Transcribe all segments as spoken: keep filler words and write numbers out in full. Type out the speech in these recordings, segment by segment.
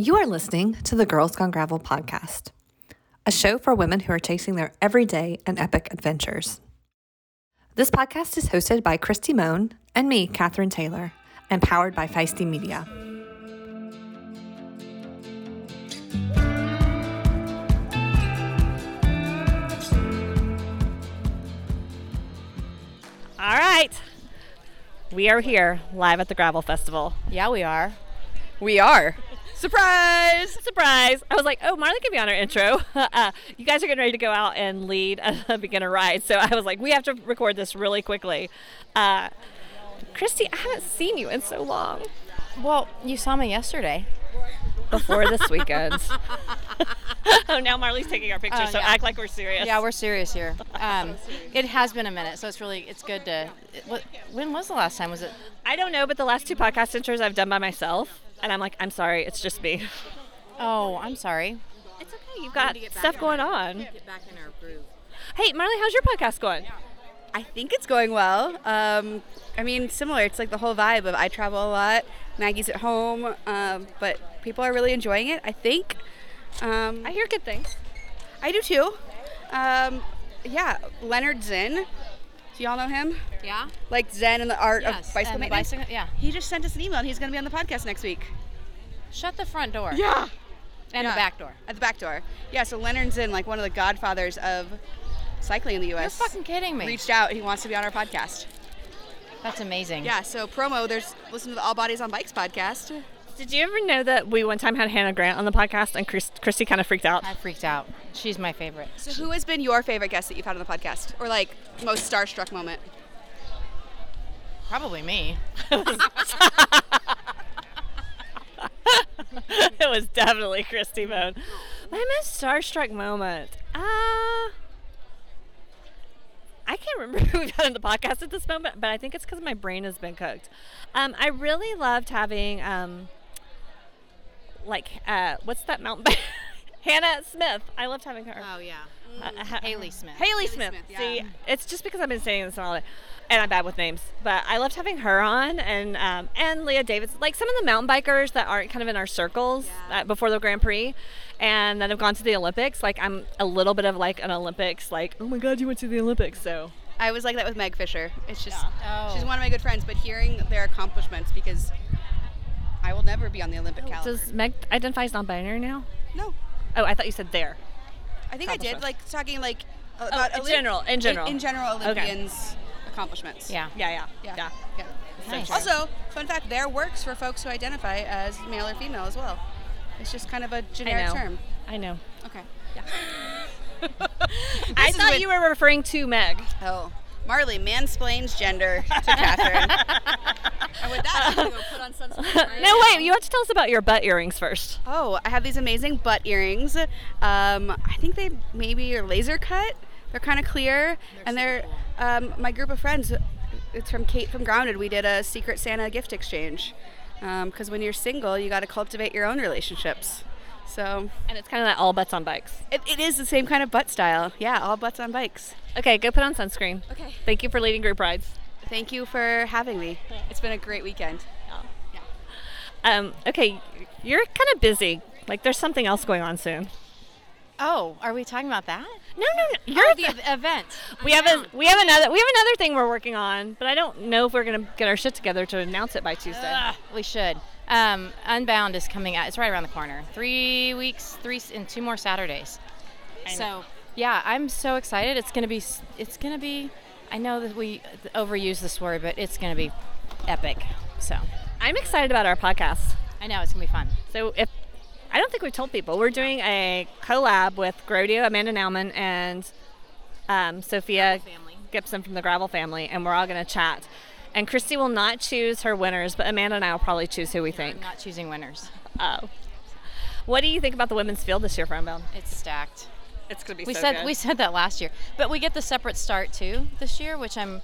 You are listening to the Girls Gone Gravel podcast, a show for women who are chasing their everyday and epic adventures. This podcast is hosted by Christy Moan and me, Kathryn Taylor, and powered by Feisty Media. All right, we are here live at the Gravel Festival. Yeah, we are. We are. Surprise! Surprise! I was like, oh, Marley could be on our intro. uh, you guys are getting ready to go out and lead a beginner ride. So I was like, we have to record this really quickly. Uh, Christy, I haven't seen you in so long. Well, you saw me yesterday. Before this weekend. Oh, now Marley's taking our picture, oh, so yeah. Act like we're serious. Yeah, we're serious here. Um, it has been a minute, so it's really, it's good to, it, what, when was the last time? Was it? I don't know, but the last two podcast intros I've done by myself. And I'm like, I'm sorry, it's just me. Oh, I'm sorry. It's okay. You've got stuff going on. Get back in our groove. Hey, Marley, how's your podcast going? I think it's going well. Um, I mean, similar. It's like the whole vibe of I travel a lot, Maggie's at home, um, but people are really enjoying it, I think. Um, I hear good things. I do, too. Um, yeah, Leonard Zinn. Do y'all know him? Yeah. Like Zen and the art yes, of bicycle maintenance? Bicycle, yeah. He just sent us an email and he's going to be on the podcast next week. Shut the front door. Yeah. And yeah. the back door. At the back door. Yeah, so Leonard Zinn, like one of the godfathers of cycling in the U S. You're fucking kidding me. Reached out. He wants to be on our podcast. That's amazing. Yeah, so promo, there's listen to the All Bodies on Bikes podcast. Did you ever know that we one time had Hannah Grant on the podcast and Chris, Christy kind of freaked out? I freaked out. She's my favorite. So who has been your favorite guest that you've had on the podcast? Or like most starstruck moment? Probably me. It was definitely Christy Bone. My most starstruck moment. Uh, I can't remember who we've had on the podcast at this moment, but I think it's because my brain has been cooked. Um, I really loved having... Um, Like, uh, what's that mountain bike? Hannah Smith. I loved having her. Oh, yeah. Mm. Uh, ha- Haley Smith. Haley, Haley Smith. Smith yeah. See, it's just because I've been saying this and all that, and I'm bad with names. But I loved having her on and um, and Leah Davids. Like, some of the mountain bikers that aren't kind of in our circles yeah. uh, before the Grand Prix and that have gone to the Olympics. Like, I'm a little bit of, like, an Olympics, like, oh, my God, you went to the Olympics, so... I was like that with Meg Fisher. It's just, yeah. oh. She's one of my good friends, but hearing their accomplishments because... I will never be on the Olympic oh, calendar. Does Meg identify as non-binary now? No. Oh, I thought you said there. I think I did. Like talking like uh, oh, about in Olymp- general, in general, in, in general Olympians' okay. accomplishments. Yeah, yeah, yeah, yeah. yeah. yeah. yeah. Nice. Also, fun fact: there works for folks who identify as male or female as well. It's just kind of a generic I know. term. I know. Okay. Yeah. I thought you were referring to Meg. Oh. Marley mansplains gender to Kathryn. And with that, I'm going to go put on sunscreen. No, wait. You have to tell us about your butt earrings first. Oh, I have these amazing butt earrings. Um, I think they maybe are laser cut. They're kind of clear. They're and they're um, my group of friends. It's from Kate from Grounded. We did a Secret Santa gift exchange. Because um, when you're single, you got to cultivate your own relationships. So, and it's kind of that all butts on bikes. It, it is the same kind of butt style. Yeah, all butts on bikes. Okay, go put on sunscreen. Okay. Thank you for leading group rides. Thank you for having me. It's been a great weekend. Yeah. yeah. Um, okay, you're kind of busy. Like, there's something else going on soon. Oh, are we talking about that? No, no, no. You're oh, the th- event. We have a we have another we have another thing we're working on, but I don't know if we're gonna get our shit together to announce it by Tuesday. Ugh, we should. Um, Unbound is coming out. It's right around the corner. Three weeks, three and two more Saturdays. I so know. yeah, I'm so excited. It's gonna be. It's gonna be. I know that we overuse this word, but it's gonna be epic. So I'm excited about our podcast. I know it's gonna be fun. So if. I don't think we've told people. We're doing a collab with Grodio, Amanda Nauman, and um, Sophia Gibson from the Gravel Family, and we're all going to chat. And Christy will not choose her winners, but Amanda and I will probably choose who we no, think. I'm not choosing winners. Oh. What do you think about the women's field this year for Unbound? It's stacked. It's going to be we so said, good. We said that last year. But we get the separate start, too, this year, which I'm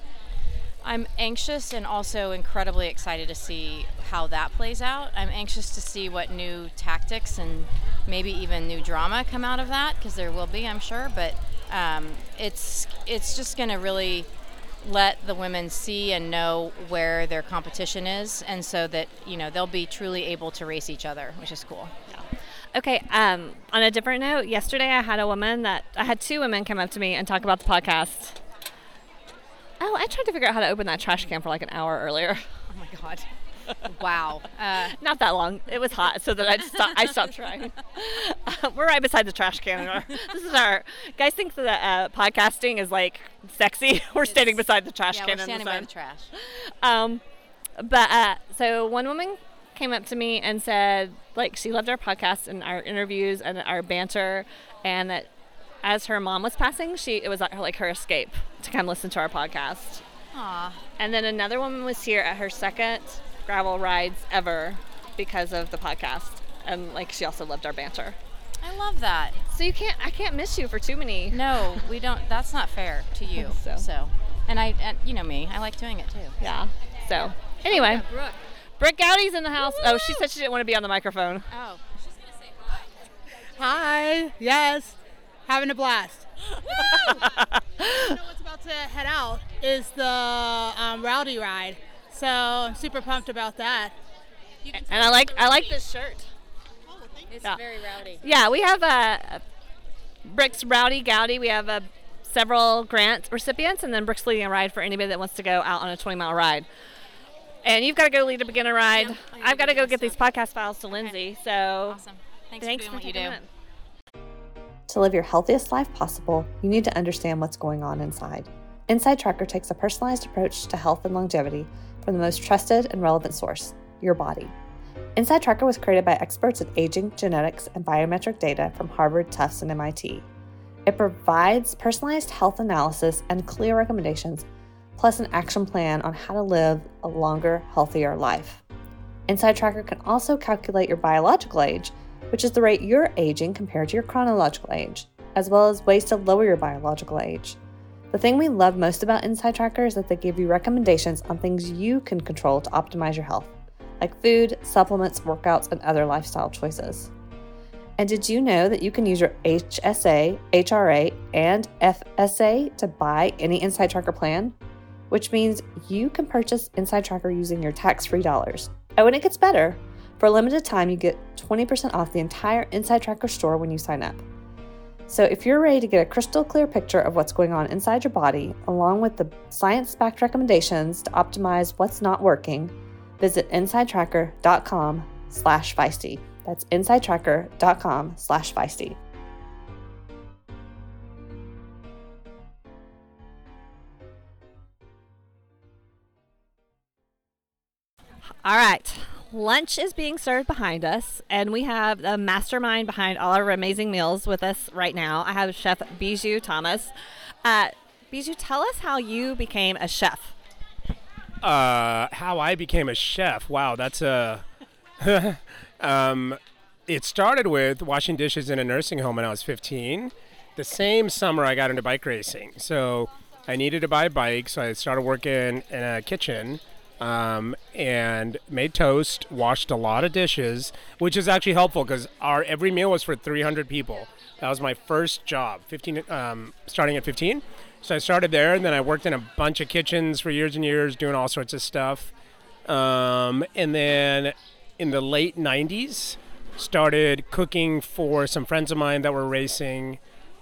I'm anxious and also incredibly excited to see how that plays out. I'm anxious to see what new tactics and maybe even new drama come out of that, because there will be, I'm sure. But um, it's it's just going to really let the women see and know where their competition is, and so that, you know, they'll be truly able to race each other, which is cool. Yeah. Okay, um, on a different note, yesterday I had a woman that, I had two women come up to me and talk about the podcast. Oh, I tried to figure out how to open that trash can for like an hour earlier. Oh my God. Wow. Uh, Not that long. It was hot, so that I stopped, I stopped trying. Uh, we're right beside the trash can. Our, this is our, guys think that uh, podcasting is like sexy. We're standing it's, beside the trash yeah, can. Yeah, we're standing the by the trash. Um, but uh, so one woman came up to me and said, like, she loved our podcast and our interviews and our banter, and that as her mom was passing, she it was like her, like her escape to come listen to our podcast. Aww. And then another woman was here at her second gravel rides ever because of the podcast, and like she also loved our banter. I love that. So you can't I can't miss you for too many. No, we don't. That's not fair to you. so. so and I and you know me, I like doing it too. Yeah. So anyway, oh, yeah, Brooke. Brooke Gowdy's in the house. Woo-hoo! Oh, she said she didn't want to be on the microphone. Oh, she's gonna say hi. Hi. Yes, having a blast. Woo! You know what's about to head out is the um, Rowdy Ride. So I'm super pumped about that. And I like I like this shirt. Oh, thank you. It's yeah. very rowdy. Yeah, we have a, a Bricks Rowdy Gowdy. We have a, several grant recipients, and then Bricks leading a ride for anybody that wants to go out on a twenty mile ride. And you've got to go lead a beginner ride. Yep. I've got to go get these podcast files to Lindsay. Okay. So awesome. Thanks, thanks for doing for what you do. It. To live your healthiest life possible, you need to understand what's going on inside. InsideTracker takes a personalized approach to health and longevity from the most trusted and relevant source, your body. InsideTracker was created by experts in aging, genetics, and biometric data from Harvard, Tufts, and M I T. It provides personalized health analysis and clear recommendations, plus an action plan on how to live a longer, healthier life. InsideTracker can also calculate your biological age, which is the rate you're aging compared to your chronological age, as well as ways to lower your biological age. The thing we love most about InsideTracker is that they give you recommendations on things you can control to optimize your health, like food, supplements, workouts, and other lifestyle choices. And did you know that you can use your H S A, H R A, and F S A to buy any InsideTracker plan? Which means you can purchase InsideTracker using your tax-free dollars. Oh, and it gets better. For a limited time, you get twenty percent off the entire InsideTracker store when you sign up. So if you're ready to get a crystal clear picture of what's going on inside your body, along with the science-backed recommendations to optimize what's not working, visit InsideTracker.com slash Feisty. That's InsideTracker.com slash Feisty. All right. Lunch is being served behind us, and we have the mastermind behind all our amazing meals with us right now. I have Chef Biju Thomas. Uh, Biju, tell us how you became a chef. Uh, how I became a chef? Wow, that's a... um, it started with washing dishes in a nursing home when I was fifteen. The same summer I got into bike racing. So I needed to buy a bike, so I started working in a kitchen. Um, and made toast, washed a lot of dishes, which is actually helpful because our every meal was for three hundred people. That was my first job, fifteen, um, starting at fifteen. So I started there, and then I worked in a bunch of kitchens for years and years, doing all sorts of stuff. Um, and then in the late nineties, started cooking for some friends of mine that were racing.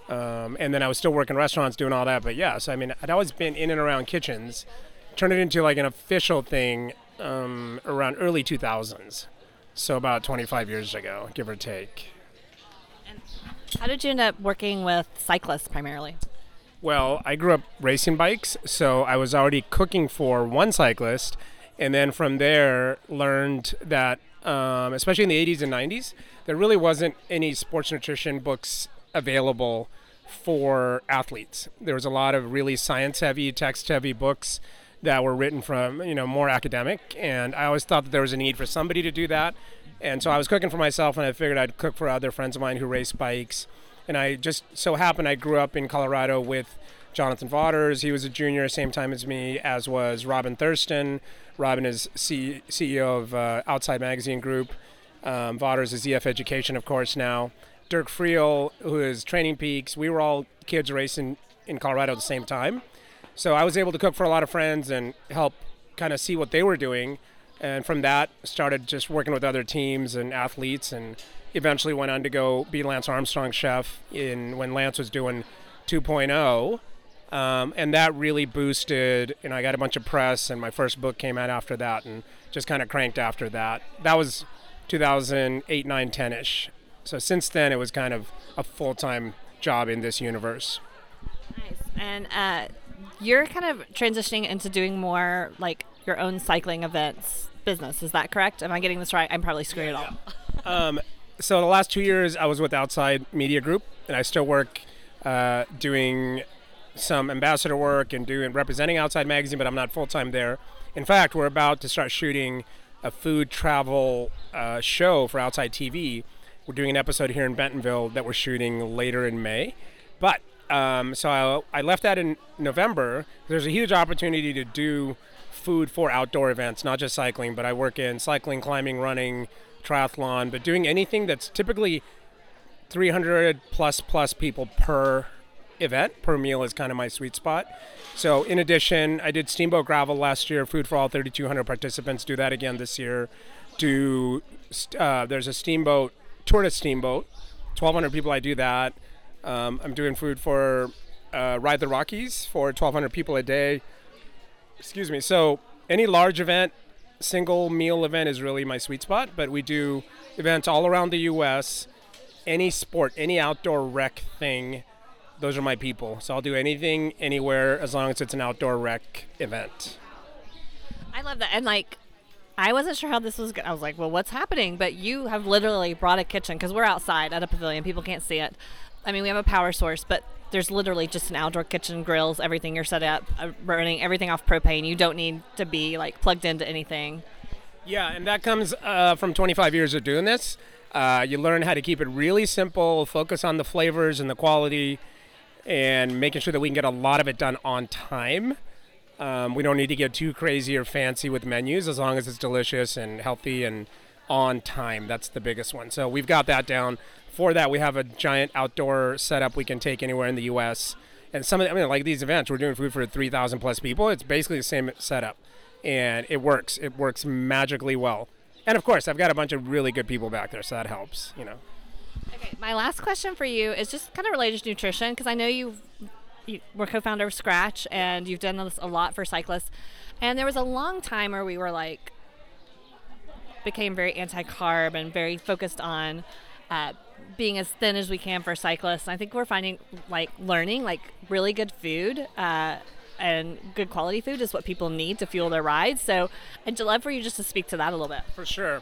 Um, and then I was still working restaurants, doing all that. But yeah, so I mean, I'd always been in and around kitchens. Turned it into like an official thing um, around early two thousands, so about twenty-five years ago, give or take. And how did you end up working with cyclists primarily? Well, I grew up racing bikes, so I was already cooking for one cyclist, and then from there learned that, um, especially in the eighties and nineties, there really wasn't any sports nutrition books available for athletes. There was a lot of really science-heavy, text-heavy books that were written from, you know, more academic. And I always thought that there was a need for somebody to do that. And so I was cooking for myself, and I figured I'd cook for other friends of mine who race bikes. And I just so happened I grew up in Colorado with Jonathan Vodders. He was a junior, same time as me, as was Robin Thurston. Robin is C- CEO of uh, Outside Magazine Group. Um, Vodders is E F Education, of course, now. Dirk Friel, who is Training Peaks. We were all kids racing in Colorado at the same time. So I was able to cook for a lot of friends and help kind of see what they were doing. And from that, started just working with other teams and athletes, and eventually went on to go be Lance Armstrong's chef in when Lance was doing two point oh. Um, and that really boosted, and I got a bunch of press, and my first book came out after that, and just kind of cranked after that. That was two thousand eight, nine, ten-ish. So since then, it was kind of a full-time job in this universe. Nice. And uh, you're kind of transitioning into doing more, like, your own cycling events business. Is that correct? Am I getting this right? I'm probably screwing it all. Yeah. um, so the last two years, I was with Outside Media Group, and I still work uh, doing some ambassador work and doing representing Outside Magazine, but I'm not full-time there. In fact, we're about to start shooting a food travel uh, show for Outside T V. We're doing an episode here in Bentonville that we're shooting later in May. But um, so I, I left that in November. There's a huge opportunity to do food for outdoor events, not just cycling, but I work in cycling, climbing, running, triathlon, but doing anything that's typically three hundred plus plus people per event, per meal is kind of my sweet spot. So in addition, I did Steamboat Gravel last year, food for all three thousand two hundred participants, do that again this year. Do uh, there's a Steamboat, Tour to Steamboat, twelve hundred people, I do that. Um, I'm doing food for uh, Ride the Rockies for twelve hundred people a day. Excuse me. So any large event, single meal event is really my sweet spot, but we do events all around the U S, any sport, any outdoor rec thing. Those are my people. So I'll do anything, anywhere, as long as it's an outdoor rec event. I love that. And like, I wasn't sure how this was going. I was like, well, what's happening? But you have literally brought a kitchen, because we're outside at a pavilion. People can't see it. I mean, we have a power source, but there's literally just an outdoor kitchen, grills, everything. You're set up, uh, running everything off propane. You don't need to be like plugged into anything. Yeah, and that comes uh, from twenty-five years of doing this. Uh, you learn how to keep it really simple, focus on the flavors and the quality, and making sure that we can get a lot of it done on time. Um, we don't need to get too crazy or fancy with menus, as long as it's delicious and healthy and on time. That's the biggest one. So we've got that down. For that, we have a giant outdoor setup we can take anywhere in the U S. And some of the, I mean, like these events, we're doing food for three thousand plus people. It's basically the same setup, and it works. It works magically well. And of course, I've got a bunch of really good people back there, so that helps, you know. Okay, my last question for you is just kind of related to nutrition, because I know you've, you were co-founder of Scratch, and you've done this a lot for cyclists. And there was a long time where we were like, became very anti-carb and very focused on uh, being as thin as we can for cyclists. And I think we're finding, like, learning, like, really good food uh, and good quality food is what people need to fuel their rides. So I'd love for you just to speak to that a little bit. For sure.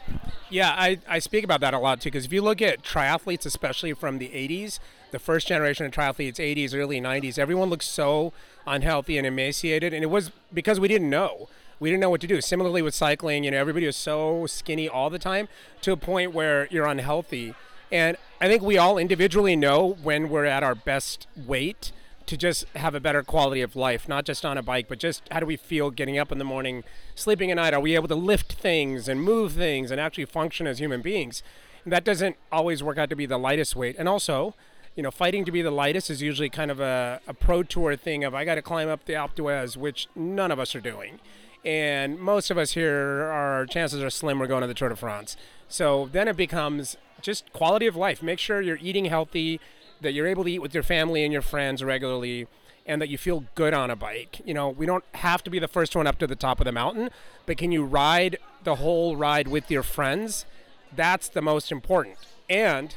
Yeah, I, I speak about that a lot, too, because if you look at triathletes, especially from the eighties, the first generation of triathletes, eighties, early nineties, everyone looked so unhealthy and emaciated, and it was because we didn't know. We didn't know what to do. Similarly with cycling, you know, everybody was so skinny all the time to a point where you're unhealthy. And I think we all individually know when we're at our best weight to just have a better quality of life, not just on a bike, but just how do we feel getting up in the morning, sleeping at night? Are we able to lift things and move things and actually function as human beings? And that doesn't always work out to be the lightest weight. And also, you know, fighting to be the lightest is usually kind of a, a pro tour thing of I got to climb up the Alpe d'Huez, which none of us are doing. And most of us here, our chances are slim we're going to the Tour de France. So then it becomes just quality of life. Make sure you're eating healthy, that you're able to eat with your family and your friends regularly, and that you feel good on a bike. You know, we don't have to be the first one up to the top of the mountain, but can you ride the whole ride with your friends? That's the most important. And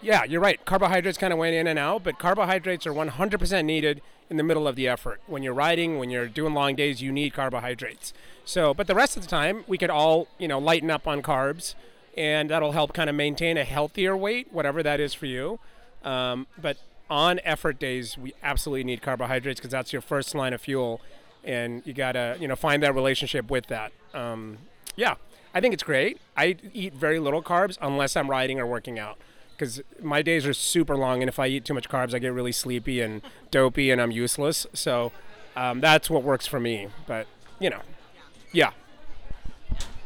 yeah, you're right. Carbohydrates kind of went in and out, but carbohydrates are one hundred percent needed in the middle of the effort. When you're riding, when you're doing long days, you need carbohydrates. So, but the rest of the time, we could all, you know, lighten up on carbs, and that'll help kind of maintain a healthier weight, whatever that is for you. Um, but on effort days, we absolutely need carbohydrates, because that's your first line of fuel, and you got to, you know, find that relationship with that. Um, yeah, I think it's great. I eat very little carbs unless I'm riding or working out, because my days are super long, and if I eat too much carbs, I get really sleepy and dopey, and I'm useless. So um, that's what works for me. But, you know, yeah.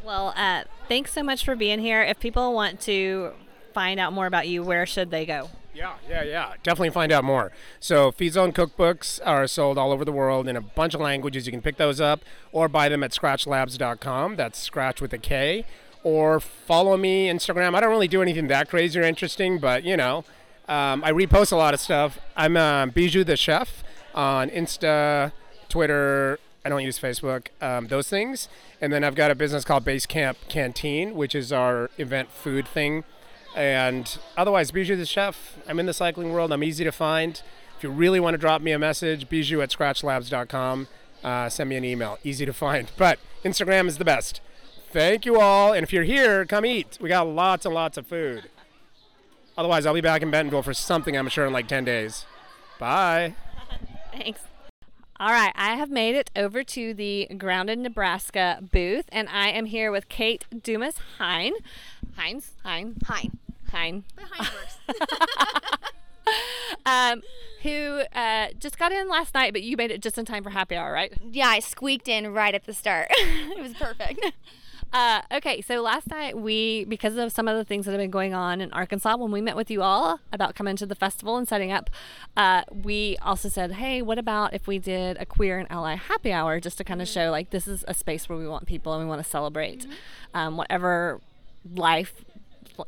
Well, uh, thanks so much for being here. If people want to find out more about you, where should they go? Yeah, yeah, yeah. Definitely find out more. So Feed Zone cookbooks are sold all over the world in a bunch of languages. You can pick those up or buy them at scratch labs dot com. That's Scratch with a K. Or follow me Instagram. I don't really do anything that crazy or interesting, but, you know, um, I repost a lot of stuff. I'm uh, Biju the Chef on Insta, Twitter. I don't use Facebook, um, those things. And then I've got a business called Basecamp Canteen, which is our event food thing. And otherwise, Biju the Chef. I'm in the cycling world. I'm easy to find. If you really want to drop me a message, Biju at scratch labs dot com. Uh, send me an email. Easy to find. But Instagram is the best. Thank you all. And if you're here, come eat. We got lots and lots of food. Otherwise, I'll be back in Bentonville for something, I'm sure, in like ten days. Bye. Thanks. All right, I have made it over to the Grounded Nebraska booth, and I am here with Kate Dumas Hine. Hines? Hine? Hine. Hine. The Hine works. um, who uh, just got in last night, but you made it just in time for happy hour, right? Yeah, I squeaked in right at the start. It was perfect. Uh, okay, so last night we, because of some of the things that have been going on in Arkansas, when we met with you all about coming to the festival and setting up, uh, we also said, hey, what about if we did a queer and ally happy hour just to kind of show, like, this is a space where we want people and we want to celebrate mm-hmm. um, whatever life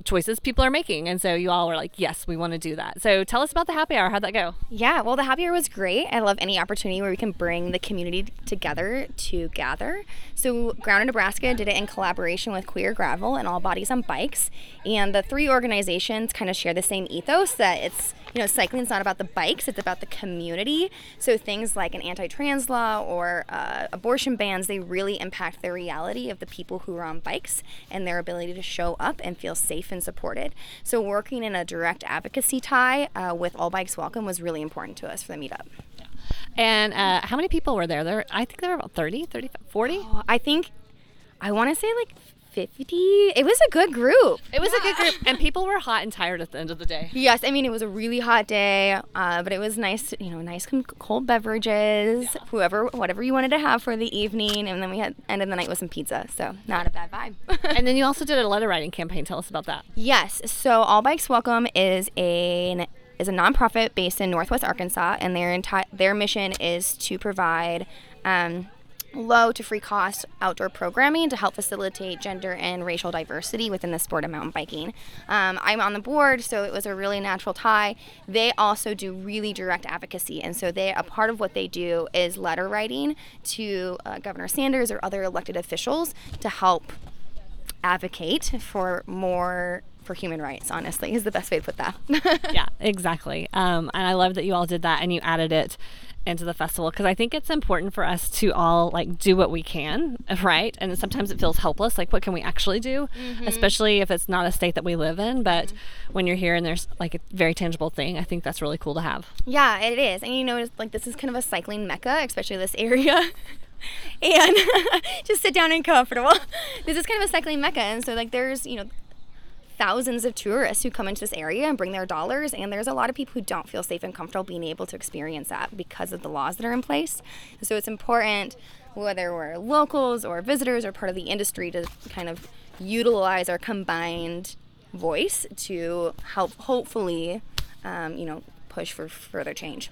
choices people are making. And so you all were like, yes, we want to do that. So tell us about the happy hour. How'd that go? Yeah, well, the happy hour was great. I love any opportunity where we can bring the community together to gather. So Grounded Nebraska did it in collaboration with Queer Gravel and All Bodies on Bikes. And the three organizations kind of share the same ethos that it's, you know, cycling's not about the bikes, it's about the community. So things like an anti-trans law or uh, abortion bans, they really impact the reality of the people who are on bikes and their ability to show up and feel safe and supported. So working in a direct advocacy tie uh, with All Bikes Welcome was really important to us for the meetup. Yeah. And uh, how many people were there? There, I think there were about thirty, thirty, forty. Oh, I think, I want to say like fifty. It was a good group. It was yeah. a good group. And people were hot and tired at the end of the day. Yes. I mean, it was a really hot day, uh, but it was nice, you know, nice cold beverages, yeah. whoever, whatever you wanted to have for the evening. And then we had, end of the night with some pizza. So not a bad vibe. And then you also did a letter writing campaign. Tell us about that. Yes. So All Bikes Welcome is a, an is a nonprofit based in Northwest Arkansas. And their entire, their mission is to provide, um, low to free cost outdoor programming to help facilitate gender and racial diversity within the sport of mountain biking. Um, I'm on the board, so it was a really natural tie. They also do really direct advocacy, and so they a part of what they do is letter writing to uh, Governor Sanders or other elected officials to help advocate for more for human rights, honestly, is the best way to put that. Yeah, exactly. Um, and I love that you all did that and you added it into the festival, because I think it's important for us to all like do what we can, right? And sometimes it feels helpless, like what can we actually do, mm-hmm. especially if it's not a state that we live in, but mm-hmm. when you're here and there's like a very tangible thing, I think that's really cool to have. Yeah, it is. And you know, like this is kind of a cycling mecca, especially this area. And just sit down and comfortable. This is kind of a cycling mecca, and so like there's, you know, thousands of tourists who come into this area and bring their dollars, and there's a lot of people who don't feel safe and comfortable being able to experience that because of the laws that are in place. So it's important, whether we're locals or visitors or part of the industry, to kind of utilize our combined voice to help hopefully um, you know, push for further change.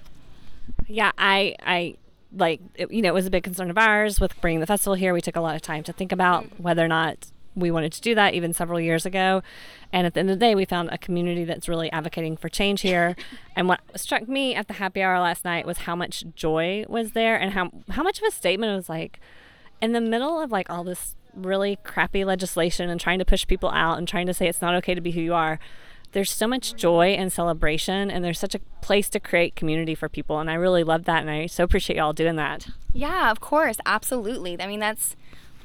Yeah, I I like it, you know, it was a big concern of ours with bringing the festival here. We took a lot of time to think about mm-hmm. whether or not we wanted to do that, even several years ago. And at the end of the day, we found a community that's really advocating for change here. And what struck me at the happy hour last night was how much joy was there and how, how much of a statement it was, like, in the middle of like all this really crappy legislation and trying to push people out and trying to say it's not okay to be who you are. There's so much joy and celebration, and there's such a place to create community for people. And I really love that. And I so appreciate y'all doing that. Yeah, of course. Absolutely. I mean, that's,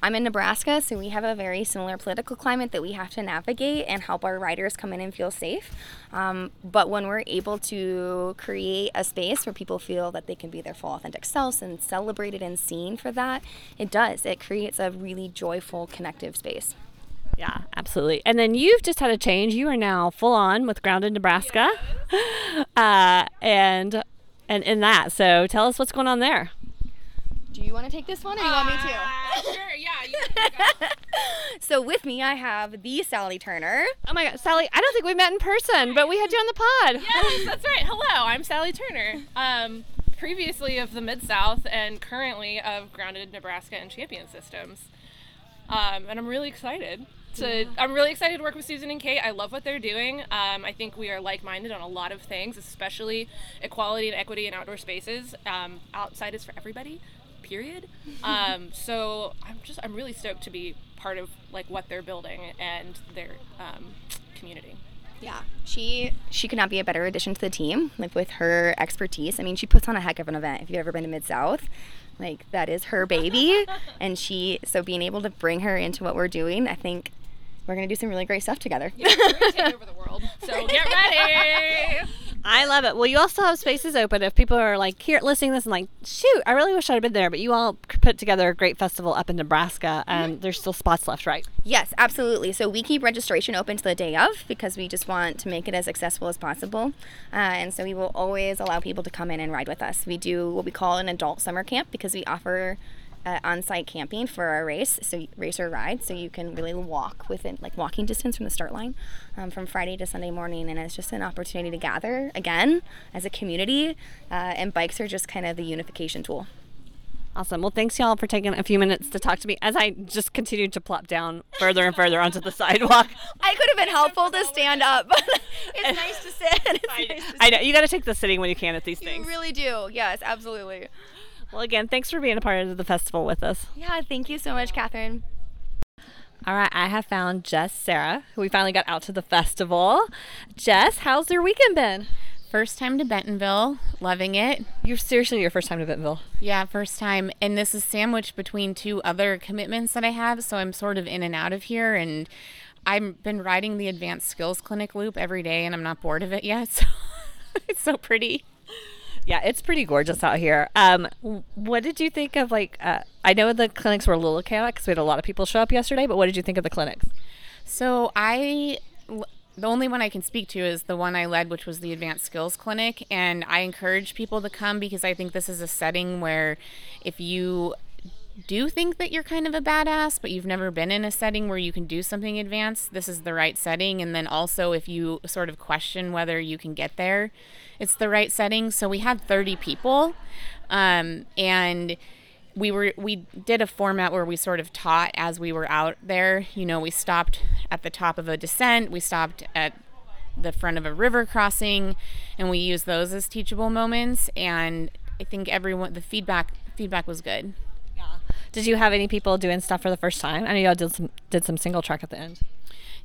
I'm in Nebraska, so we have a very similar political climate that we have to navigate and help our riders come in and feel safe. Um, but when we're able to create a space where people feel that they can be their full authentic selves and celebrated and seen for that, it does. It creates a really joyful, connective space. Yeah, absolutely. And then you've just had a change. You are now full on with Grounded Nebraska. Yes. uh, and and in that. So tell us what's going on there. Do you want to take this one, or do you uh, want me to? Sure, yeah. You, you go. So with me, I have the Sally Turner. Oh my God, Sally! I don't think we met in person, but we had you on the pod. Yes, that's right. Hello, I'm Sally Turner. Um, previously of the Mid-South, and currently of Grounded Nebraska and Champion Systems. Um, and I'm really excited. To, yeah. I'm really excited to work with Susan and Kate. I love what they're doing. Um, I think we are like-minded on a lot of things, especially equality and equity in outdoor spaces. Um, outside is for everybody, period. Um, so I'm just I'm really stoked to be part of like what they're building and their um, community. Yeah, she she could not be a better addition to the team. Like with her expertise, I mean, she puts on a heck of an event. If you've ever been to Mid-South. Like, that is her baby, and she, so being able to bring her into what we're doing, I think we're going to do some really great stuff together. Yeah, we're going to take over the world, so get ready! I love it. Well, you all still have spaces open if people are, like, here, listening to this and like, shoot, I really wish I had been there, but you all put together a great festival up in Nebraska, and mm-hmm. there's still spots left, right? Yes, absolutely. So we keep registration open to the day of, because we just want to make it as accessible as possible, uh, and so we will always allow people to come in and ride with us. We do what we call an adult summer camp, because we offer Uh, on-site camping for our race, so race or ride, so you can really walk within, like, walking distance from the start line um, from Friday to Sunday morning, and it's just an opportunity to gather again as a community, uh, and bikes are just kind of the unification tool. Awesome. Well, thanks, y'all, for taking a few minutes to talk to me as I just continued to plop down further and further onto the sidewalk. I could have been helpful to stand up, but it's nice to sit. It's I, nice to I know. You got to take the sitting when you can at these you things. You really do. Yes, absolutely. Well, again, thanks for being a part of the festival with us. Yeah, thank you so much, Kathryn. All right, I have found Jess Sarah, who we finally got out to the festival. Jess, how's your weekend been? First time to Bentonville, loving it. You're seriously your first time to Bentonville? Yeah, first time. And this is sandwiched between two other commitments that I have, so I'm sort of in and out of here. And I've been riding the Advanced Skills Clinic loop every day, and I'm not bored of it yet. So it's so pretty. Yeah, it's pretty gorgeous out here. Um, what did you think of, like, uh, I know the clinics were a little chaotic because we had a lot of people show up yesterday, but what did you think of the clinics? So I, the only one I can speak to is the one I led, which was the Advanced Skills Clinic, and I encourage people to come because I think this is a setting where if you do think that you're kind of a badass, but you've never been in a setting where you can do something advanced, this is the right setting. And then also if you sort of question whether you can get there, it's the right setting. So we had thirty people, um, and we were we did a format where we sort of taught as we were out there. You know, we stopped at the top of a descent, we stopped at the front of a river crossing, and we used those as teachable moments. And I think everyone, the feedback feedback was good. Did you have any people doing stuff for the first time? I know y'all did some did some single track at the end.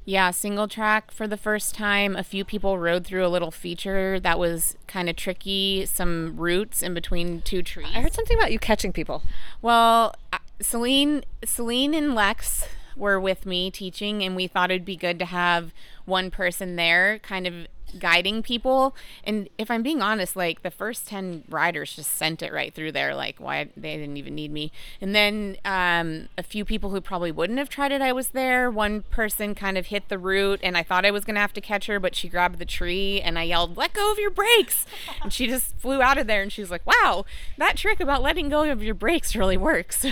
Yeah, single track for the first time. A few people rode through a little feature that was kind of tricky, some roots in between two trees. I heard something about you catching people. Well, Celine, Celine and Lex were with me teaching, and we thought it'd be good to have one person there kind of guiding people. And if I'm being honest, like the first ten riders just sent it right through there, like why they didn't even need me. And then um a few people who probably wouldn't have tried it, I was there. One person kind of hit the route and I thought I was gonna have to catch her, but she grabbed the tree and I yelled, "Let go of your brakes," and she just flew out of there. And she was like, "Wow, that trick about letting go of your brakes really works."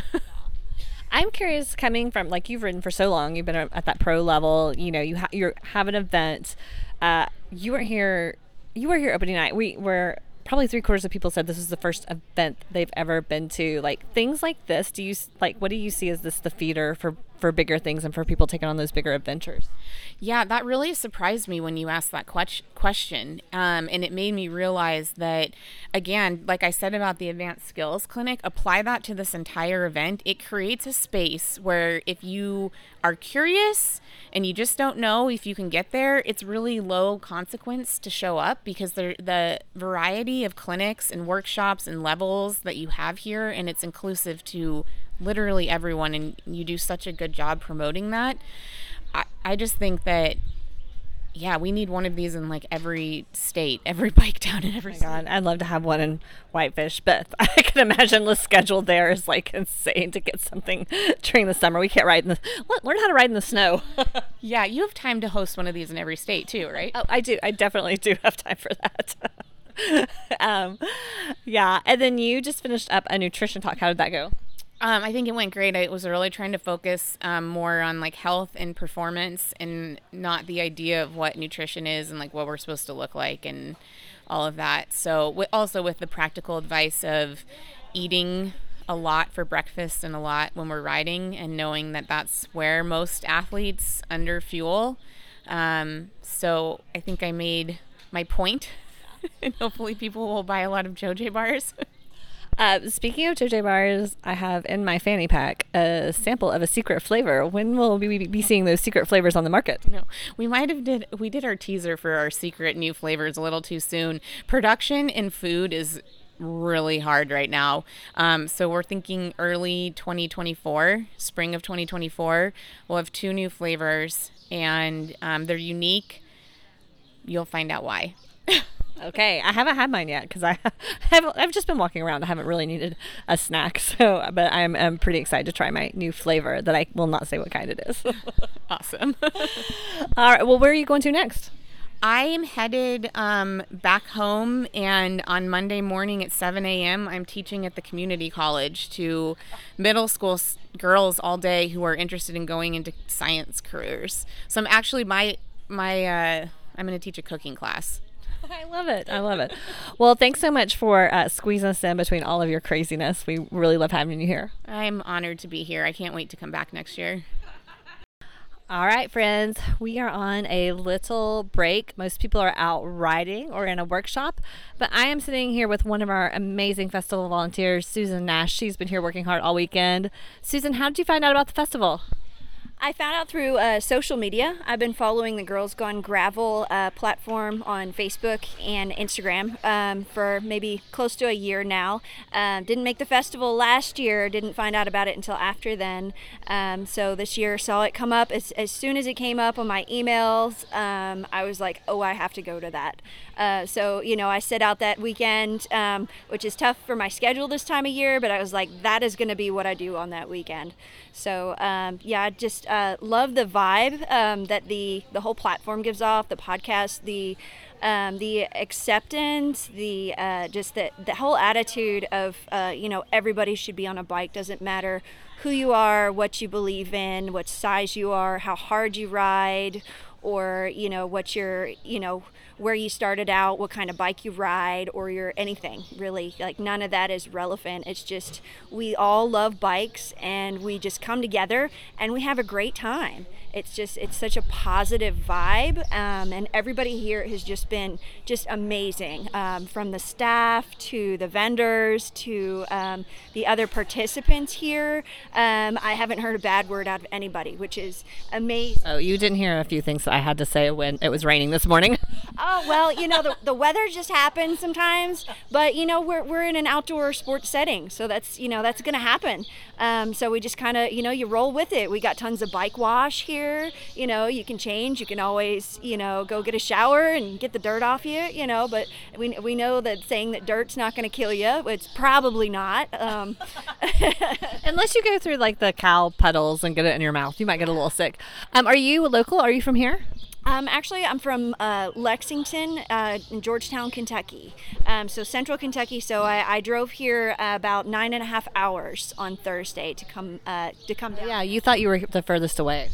I'm curious, coming from, like, you've ridden for so long, you've been at that pro level, you know, you ha- you have an event. Uh, you were here, you were here opening night. We were probably three quarters of people said this was the first event they've ever been to. Like, things like this, do you, like, what do you see as this the feeder for, for bigger things and for people taking on those bigger adventures? Yeah, that really surprised me when you asked that que- question. Um, and it made me realize that, again, like I said about the Advanced Skills Clinic, apply that to this entire event. It creates a space where if you are curious and you just don't know if you can get there, it's really low consequence to show up because the, the variety of clinics and workshops and levels that you have here, and it's inclusive to literally everyone, and you do such a good job promoting that. I, I just think that, yeah, we need one of these in like every state, every bike town in every oh my state. God, I'd love to have one in Whitefish, but I can imagine the schedule there is like insane to get something during the summer. We can't ride in the, learn how to ride in the snow. Yeah, you have time to host one of these in every state too, right? Oh, I do. I definitely do have time for that. um, yeah. And then you just finished up a nutrition talk. How did that go? Um, I think it went great. I was really trying to focus um, more on like health and performance, and not the idea of what nutrition is and like what we're supposed to look like and all of that. So w- also with the practical advice of eating a lot for breakfast and a lot when we're riding, and knowing that that's where most athletes under fuel. Um, so I think I made my point, and hopefully people will buy a lot of Jojé bars. Uh, speaking of Jojé bars, I have in my fanny pack a sample of a secret flavor. When will we be seeing those secret flavors on the market? No, we might have did we did our teaser for our secret new flavors a little too soon. Production in food is really hard right now, um, so we're thinking early twenty twenty-four, spring of twenty twenty-four. We'll have two new flavors, and um, they're unique. You'll find out why. Okay, I haven't had mine yet because I have I've just been walking around. I haven't really needed a snack, so but I'm I'm pretty excited to try my new flavor that I will not say what kind it is. Awesome. All right. Well, where are you going to next? I am headed um, back home, and on Monday morning at seven a.m., I'm teaching at the community college to middle school s- girls all day who are interested in going into science careers. So I'm actually my my uh, I'm going to teach a cooking class. I love it. I love it. Well, thanks so much for uh, squeezing us in between all of your craziness. We really love having you here. I'm honored to be here. I can't wait to come back next year. All right, friends, we are on a little break. Most people are out riding or in a workshop, but I am sitting here with one of our amazing festival volunteers, Susan Nash. She's been here working hard all weekend. Susan, how did you find out about the festival? I found out through uh, social media. I've been following the Girls Gone Gravel uh, platform on Facebook and Instagram um, for maybe close to a year now. Um, didn't make the festival last year, didn't find out about it until after then. Um, so this year saw it come up. As, as soon as it came up on my emails, um, I was like, oh, I have to go to that. Uh, so, you know, I set out that weekend, um, which is tough for my schedule this time of year, but I was like, that is going to be what I do on that weekend. So, um, yeah, just Uh, love the vibe um, that the, the whole platform gives off, the podcast, the um, the acceptance, the uh, just the, the whole attitude of, uh, you know, everybody should be on a bike. Doesn't matter who you are, what you believe in, what size you are, how hard you ride, or, you know, what your, you know, where you started out, what kind of bike you ride, or your anything, really. Like, none of that is relevant. It's just, we all love bikes, and we just come together, and we have a great time. It's just, it's such a positive vibe, um, and everybody here has just been just amazing, um, from the staff to the vendors to um, the other participants here. Um, I haven't heard a bad word out of anybody, which is amazing. Oh, you didn't hear a few things that I had to say when it was raining this morning. Oh, well, you know, the, the weather just happens sometimes, but, you know, we're we're in an outdoor sports setting, so that's, you know, that's going to happen. Um, so we just kind of, you know, you roll with it. We got tons of bike wash here. You know, you can change, you can always, you know, go get a shower and get the dirt off you, you know, but we we know that saying that dirt's not going to kill you, it's probably not. Um. Unless you go through like the cow puddles and get it in your mouth, you might get a little sick. Um, are you local? Are you from here? Um, actually, I'm from uh, Lexington, uh, in Georgetown, Kentucky. Um, so central Kentucky. So I, I drove here uh, about nine and a half hours on Thursday to come uh, to come down. Yeah, you thought you were the furthest away.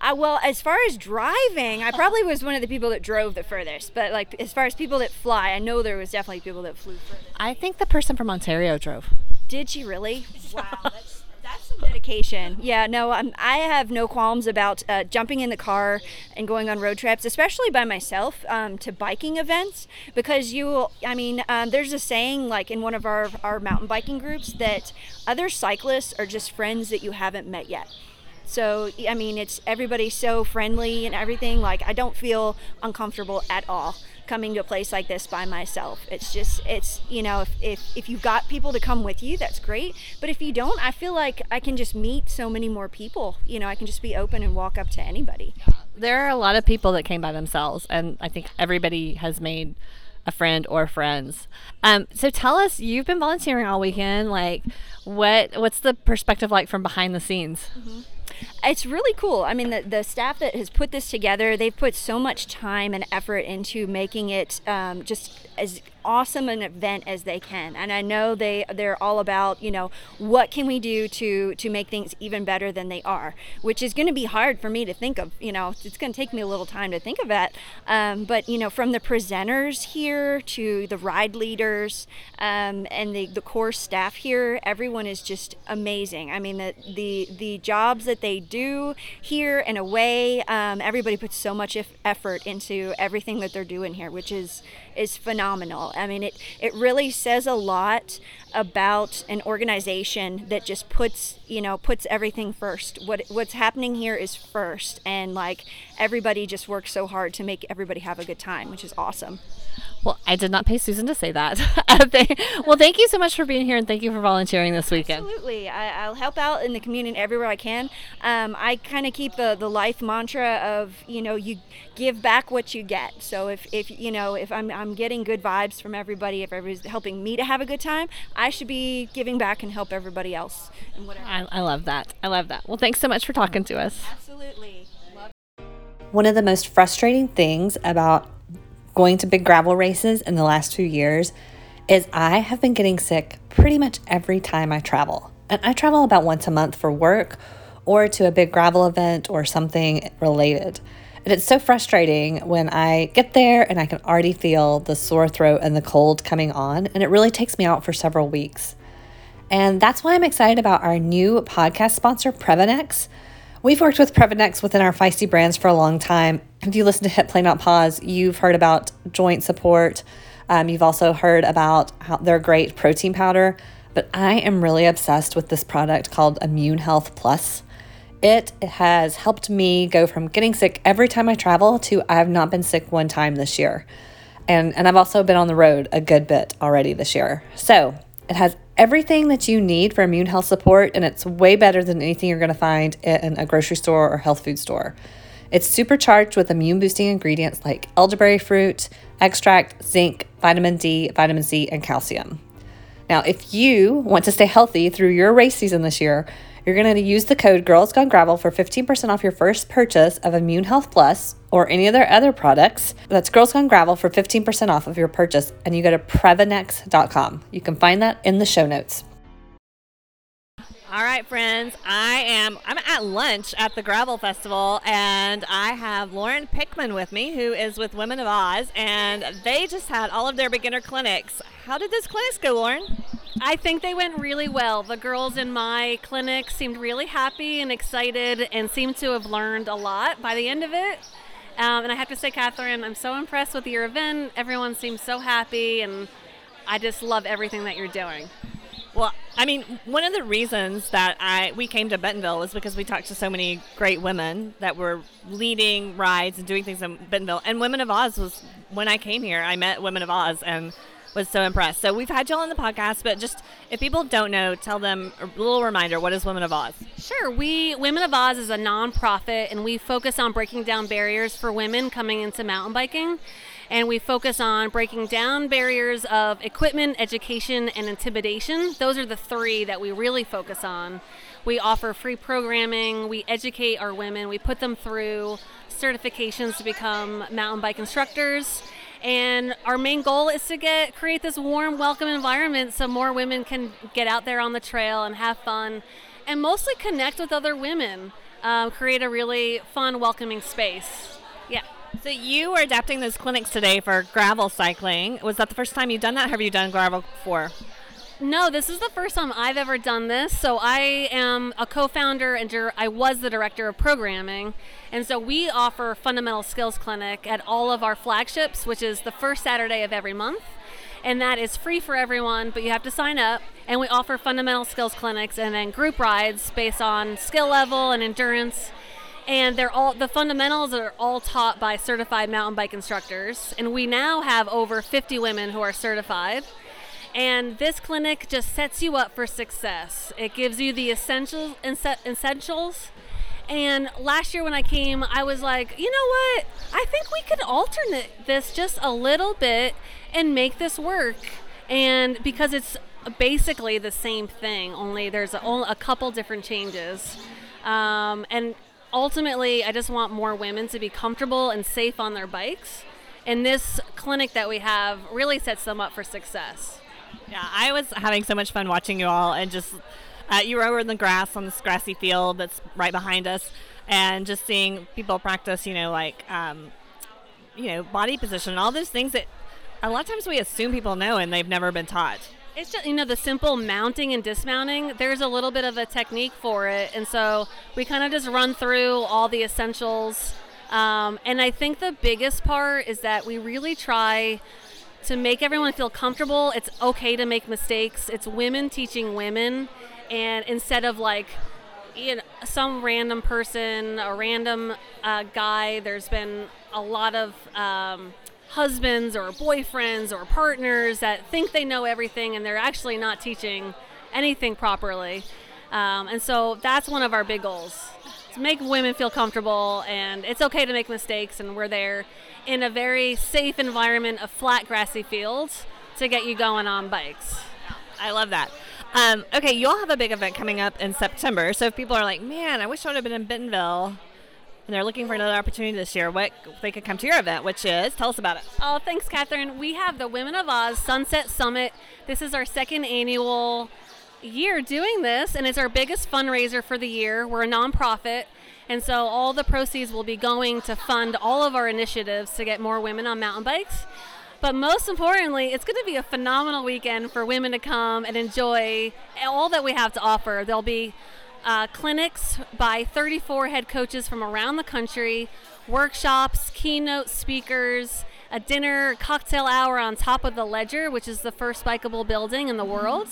Uh, well, as far as driving, I probably was one of the people that drove the furthest. But like, as far as people that fly, I know there was definitely people that flew further. I think the person from Ontario drove. Did she really? Wow, that's that's some dedication. Yeah, no, I'm, I have no qualms about uh, jumping in the car and going on road trips, especially by myself, um, to biking events. Because you, I mean, um, there's a saying like in one of our, our mountain biking groups that other cyclists are just friends that you haven't met yet. So, I mean, it's everybody's so friendly and everything. Like, I don't feel uncomfortable at all coming to a place like this by myself. It's just, it's, you know, if, if, if you've got people to come with you, that's great. But if you don't, I feel like I can just meet so many more people. You know, I can just be open and walk up to anybody. There are a lot of people that came by themselves, and I think everybody has made a friend or friends. Um, so tell us, you've been volunteering all weekend. Like, what what's the perspective like from behind the scenes? Mm-hmm. It's really cool. I mean, the, the staff that has put this together, they've put so much time and effort into making it um, just as awesome an event as they can. And I know they, they're all about, you know, what can we do to, to make things even better than they are, which is going to be hard for me to think of. You know, it's going to take me a little time to think of that. Um, but, you know, from the presenters here to the ride leaders um, and the, the core staff here, everyone is just amazing. I mean, the the, the jobs that they do here and away, um, everybody puts so much if, effort into everything that they're doing here, which is is phenomenal. I mean, it, it really says a lot about an organization that just puts, you know, puts everything first. What what's happening here is first, and like everybody just works so hard to make everybody have a good time, which is awesome. Well, I did not pay Susan to say that. Well, thank you so much for being here, and thank you for volunteering this weekend. Absolutely. I, I'll help out in the community everywhere I can. Um, I kind of keep the, the life mantra of, you know, you give back what you get. So if, if you know, if I'm, I'm getting good vibes from everybody, if everybody's helping me to have a good time, I should be giving back and help everybody else. And whatever. I, I love that. I love that. Well, thanks so much for talking to us. Absolutely. Love- One of the most frustrating things about going to big gravel races in the last two years is I have been getting sick pretty much every time I travel. And I travel about once a month for work or to a big gravel event or something related. And it's so frustrating when I get there and I can already feel the sore throat and the cold coming on, and it really takes me out for several weeks. And that's why I'm excited about our new podcast sponsor, Prevenex. We've worked with Prevenex within our Feisty brands for a long time. If you listen to Hit Play Not Pause, you've heard about joint support. Um, you've also heard about how their great protein powder. But I am really obsessed with this product called Immune Health Plus. It has helped me go from getting sick every time I travel to I have not been sick one time this year. And, and I've also been on the road a good bit already this year. So it has everything that you need for immune health support, and it's way better than anything you're going to find in a grocery store or health food store. It's supercharged with immune boosting ingredients like elderberry fruit, extract, zinc, vitamin D, vitamin C, and calcium. Now, if you want to stay healthy through your race season this year, you're going to use the code Girls Gone Gravel for fifteen percent off your first purchase of Immune Health Plus or any of their other products. That's Girls Gone Gravel for fifteen percent off of your purchase, and you go to Prevenex dot com. You can find that in the show notes. All right, friends, I am I'm at lunch at the Gravel Festival, and I have Lauren Pickman with me, who is with Women of Oz, and they just had all of their beginner clinics. How did those clinics go, Lauren? I think they went really well. The girls in my clinic seemed really happy and excited and seemed to have learned a lot by the end of it. Um, and I have to say, Kathryn, I'm so impressed with your event. Everyone seems so happy, and I just love everything that you're doing. Well, I mean, one of the reasons that I we came to Bentonville was because we talked to so many great women that were leading rides and doing things in Bentonville. And Women of Oz was, when I came here, I met Women of Oz and was so impressed. So we've had y'all on the podcast, but just if people don't know, tell them a little reminder, what is Women of Oz? Sure. We Women of Oz is a nonprofit, and we focus on breaking down barriers for women coming into mountain biking. And we focus on breaking down barriers of equipment, education, and intimidation. Those are the three that we really focus on. We offer free programming, we educate our women, we put them through certifications to become mountain bike instructors. And our main goal is to get create this warm, welcome environment so more women can get out there on the trail and have fun and mostly connect with other women, um, create a really fun, welcoming space. Yeah. So you are adapting those clinics today for gravel cycling. Was that the first time you've done that? Have you done gravel before? No, this is the first time I've ever done this. So I am a co-founder, and dir- I was the director of programming. And so we offer Fundamental Skills Clinic at all of our flagships, which is the first Saturday of every month. And that is free for everyone, but you have to sign up. And we offer Fundamental Skills Clinics and then group rides based on skill level and endurance. And they're all the fundamentals are all taught by certified mountain bike instructors. And we now have over fifty women who are certified. And this clinic just sets you up for success. It gives you the essentials. essentials. And last year when I came, I was like, you know what? I think we could alternate this just a little bit and make this work. And because it's basically the same thing, only there's a, a couple different changes. Um, and ultimately, I just want more women to be comfortable and safe on their bikes And this clinic that we have really sets them up for success. Yeah, I was having so much fun watching you all, and just uh, you were over in the grass on this grassy field that's right behind us, and just seeing people practice, you know, like, um, you know, body position, all those things that a lot of times we assume people know and they've never been taught. It's just, you know, the simple mounting and dismounting, there's a little bit of a technique for it. And so we kind of just run through all the essentials. Um, and I think the biggest part is that we really try to make everyone feel comfortable. It's okay to make mistakes. It's women teaching women. And instead of like, you know, some random person, a random uh, guy, there's been a lot of um, husbands or boyfriends or partners that think they know everything, and they're actually not teaching anything properly. Um, and so that's one of our big goals. Make women feel comfortable, and it's okay to make mistakes, and we're there in a very safe environment of flat grassy fields to get you going on bikes. I love that. Um, okay, you all have a big event coming up in September, so if people are like, man, I wish I would have been in Bentonville, and they're looking for another opportunity this year, what they could come to your event, which is, tell us about it. Oh, thanks, Kathryn. We have the Women of Oz Sunset Summit. This is our second annual year doing this, and it's our biggest fundraiser for the year. We're a nonprofit, and so all the proceeds will be going to fund all of our initiatives to get more women on mountain bikes. But most importantly, it's going to be a phenomenal weekend for women to come and enjoy all that we have to offer. There'll be uh, clinics by thirty-four head coaches from around the country, workshops, keynote speakers, a dinner, cocktail hour on top of the Ledger, which is the first bikeable building in the world.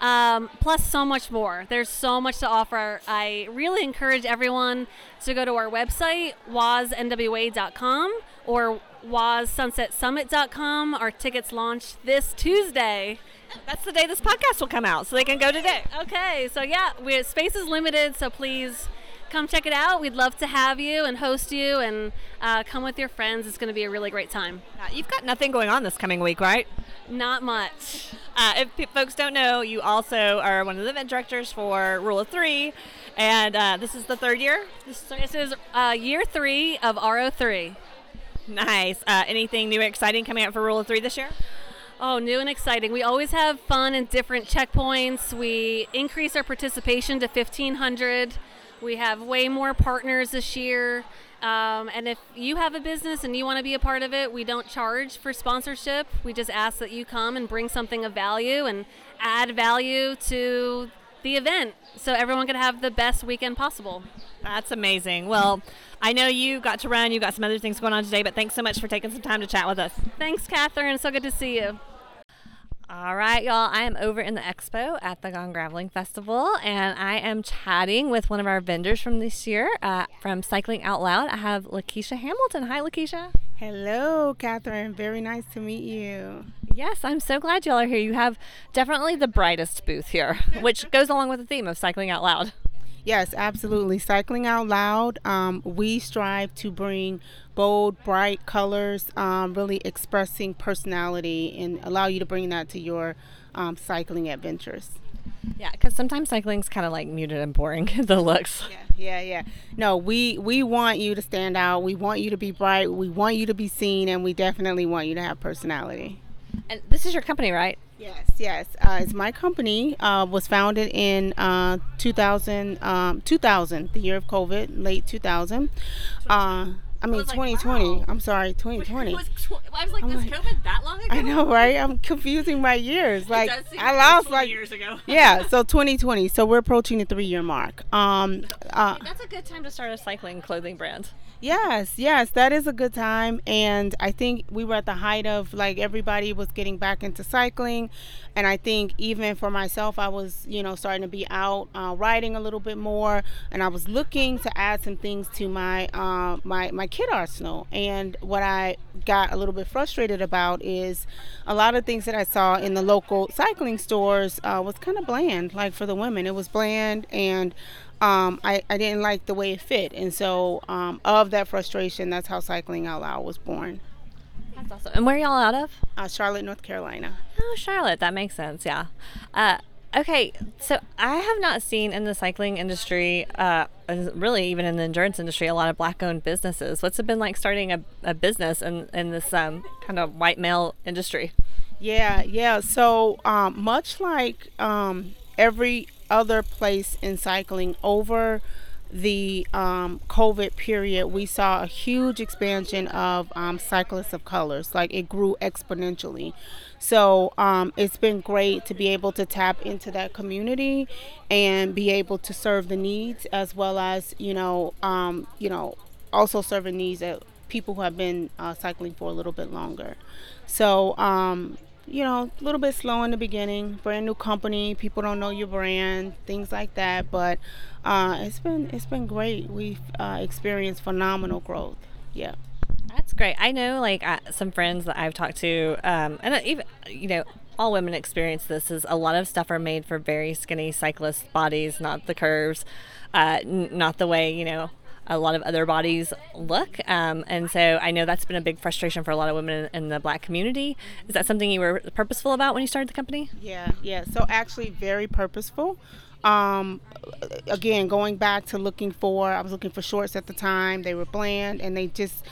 Um, plus so much more. There's so much to offer. I really encourage everyone to go to our website, w a z n w a dot com or w a z sunset summit dot com. Our tickets launch this Tuesday. That's the day this podcast will come out, so they can go today. Okay, so yeah, we're, space is limited, so please come check it out. We'd love to have you and host you, and uh, come with your friends. It's going to be a really great time. Uh, you've got nothing going on this coming week, right? Not much. Uh, if p- folks don't know, you also are one of the event directors for Rule of Three, and uh, this is the third year? This, this is uh, year three of R O three. Nice. Uh, anything new and exciting coming up for Rule of Three this year? Oh, new and exciting. We always have fun and different checkpoints. We increase our participation to fifteen hundred. We have way more partners this year, um, and if you have a business and you want to be a part of it, we don't charge for sponsorship. We just ask that you come and bring something of value and add value to the event so everyone can have the best weekend possible. That's amazing. Well, I know you got to run. You got some other things going on today, but thanks so much for taking some time to chat with us. Thanks, Kathryn. So good to see you. All right, y'all, I am over in the expo at the Gone Graveling Festival, and I am chatting with one of our vendors from this year, uh, from Cycling Out Loud. I have Lakeisha Hamilton. Hi, Lakeisha. Hello, Kathryn. Very nice to meet you. Yes, I'm so glad y'all are here. You have definitely the brightest booth here, which goes along with the theme of Cycling Out Loud. Yes, absolutely. Cycling Out Loud, um, we strive to bring bold, bright colors, um, really expressing personality, and allow you to bring that to your um, cycling adventures. Yeah, because sometimes cycling's kind of like muted and boring, the looks. Yeah, yeah, yeah. No, we, we want you to stand out. We want you to be bright. We want you to be seen, and we definitely want you to have personality. And this is your company, right? Yes, yes. Uh, it's my company. Uh, was founded in uh, two thousand, um, two thousand, the year of COVID, late two thousand. Uh, I mean, I twenty twenty. Like, wow. I'm sorry, twenty twenty. Was tw- I was like, oh, was COVID that long ago? I know, right? I'm confusing my years. Like, it does seem I lost like years ago. Yeah, so twenty twenty. So we're approaching the three-year mark. Um, uh, That's a good time to start a cycling clothing brand. Yes, yes, that is a good time, and I think we were at the height of, like, everybody was getting back into cycling, and I think even for myself, I was, you know, starting to be out uh, riding a little bit more, and I was looking to add some things to my uh, my my kit arsenal. And what I got a little bit frustrated about is a lot of things that I saw in the local cycling stores uh, was kind of bland. Like, for the women, it was bland, and Um, I, I didn't like the way it fit, and so um, of that frustration, that's how Cycling Out Loud was born. That's awesome. And where are y'all out of? Uh, Charlotte, North Carolina. Oh, Charlotte. That makes sense, yeah. Uh, Okay, so I have not seen in the cycling industry, uh, really even in the endurance industry, a lot of Black-owned businesses. What's it been like starting a, a business in, in this um, kind of white male industry? Yeah, yeah. So um, much like um, every other place in cycling, over the um, COVID period, we saw a huge expansion of um, cyclists of colors. Like, it grew exponentially. So um, it's been great to be able to tap into that community and be able to serve the needs, as well as, you know, um, you know, also serving needs of people who have been uh, cycling for a little bit longer. So, um, you know, a little bit slow in the beginning, brand new company, people don't know your brand, things like that. But uh, it's been it's been great. We've uh, experienced phenomenal growth. Yeah. That's great. I know, like, uh, some friends that I've talked to, um, and even, you know, all women experience this, is a lot of stuff are made for very skinny cyclist bodies, not the curves, uh, n- not the way, you know, a lot of other bodies look. Um, and so I know that's been a big frustration for a lot of women in, in the Black community. Is that something you were purposeful about when you started the company? Yeah, yeah. So actually very purposeful. Um, again, going back to looking for, I was looking for shorts at the time. They were bland, and they just,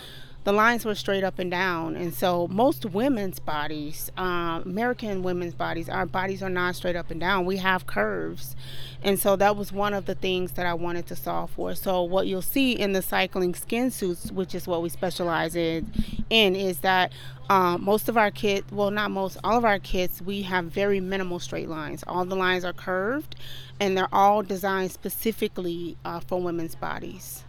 the lines were straight up and down. And so most women's bodies, um, American women's bodies, our bodies are not straight up and down. We have curves. And so that was one of the things that I wanted to solve for. So what you'll see in the cycling skin suits, which is what we specialize in, in is that um, most of our kids, well, not most, all of our kids, we have very minimal straight lines. All the lines are curved, and they're all designed specifically uh, for women's bodies.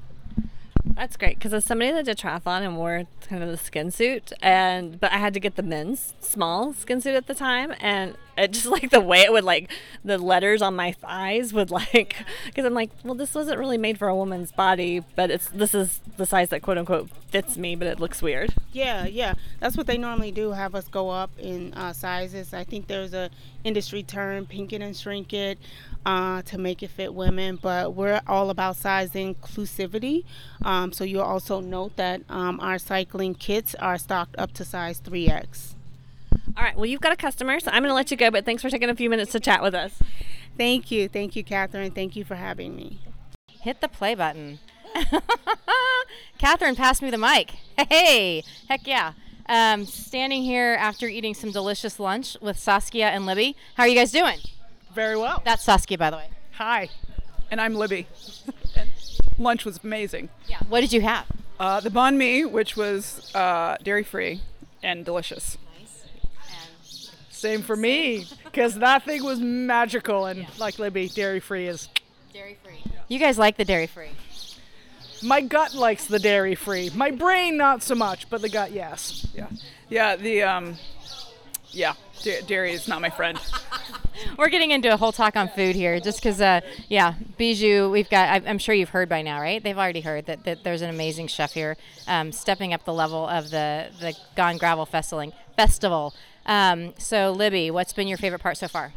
That's great, because as somebody that did triathlon and wore kind of the skin suit, and but I had to get the men's small skin suit at the time, and it just, like, the way it would, like, the letters on my thighs would, like, because I'm like, well, this wasn't really made for a woman's body, but it's this is the size that quote unquote fits me, but it looks weird. Yeah, yeah, that's what they normally do, have us go up in uh, sizes. I think there's a industry term, pink it and shrink it, uh, to make it fit women, but we're all about size inclusivity. Um, so you'll also note that um, our cycling kits are stocked up to size three X. All right, well, you've got a customer, so I'm going to let you go, but thanks for taking a few minutes to chat with us. Thank you. Thank you, Kathryn. Thank you for having me. Hit the play button. Kathryn passed me the mic. Hey, heck yeah. Um, standing here after eating some delicious lunch with Saskia and Libby. How are you guys doing? Very well. That's Saskia, by the way. Hi, and I'm Libby. And lunch was amazing. Yeah. What did you have? Uh, the banh mi, which was uh, dairy-free and delicious. Same for me, because that thing was magical, and yeah. Like Libby, dairy-free is... Dairy-free. You guys like the dairy-free. My gut likes the dairy-free. My brain, not so much, but the gut, yes. Yeah, yeah. The um, yeah, da- dairy is not my friend. We're getting into a whole talk on food here, just because, uh, yeah, Biju, we've got, I'm sure you've heard by now, right? They've already heard that, that there's an amazing chef here, um, stepping up the level of the, the Gone Gravel Festival. Um, so, Libby, what's been your favorite part so far?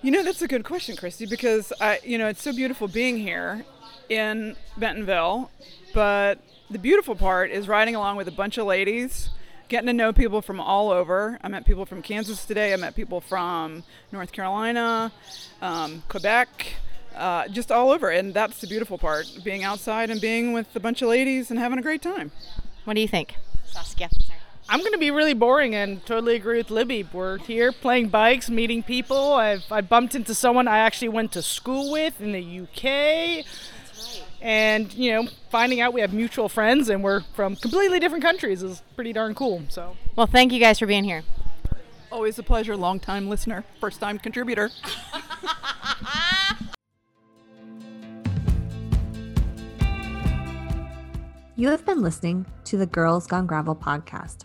You know, that's a good question, Christy, because, I, you know, it's so beautiful being here in Bentonville, but the beautiful part is riding along with a bunch of ladies, getting to know people from all over. I met people from Kansas today. I met people from North Carolina, um, Quebec, uh, just all over. And that's the beautiful part, being outside and being with a bunch of ladies and having a great time. What do you think, Saskia? I'm going to be really boring and totally agree with Libby. We're here playing bikes, meeting people. I've, I bumped into someone I actually went to school with in the U K. That's right. And, you know, finding out we have mutual friends and we're from completely different countries is pretty darn cool. So, well, thank you guys for being here. Always a pleasure. Long-time listener, first-time contributor. You have been listening to the Girls Gone Gravel podcast.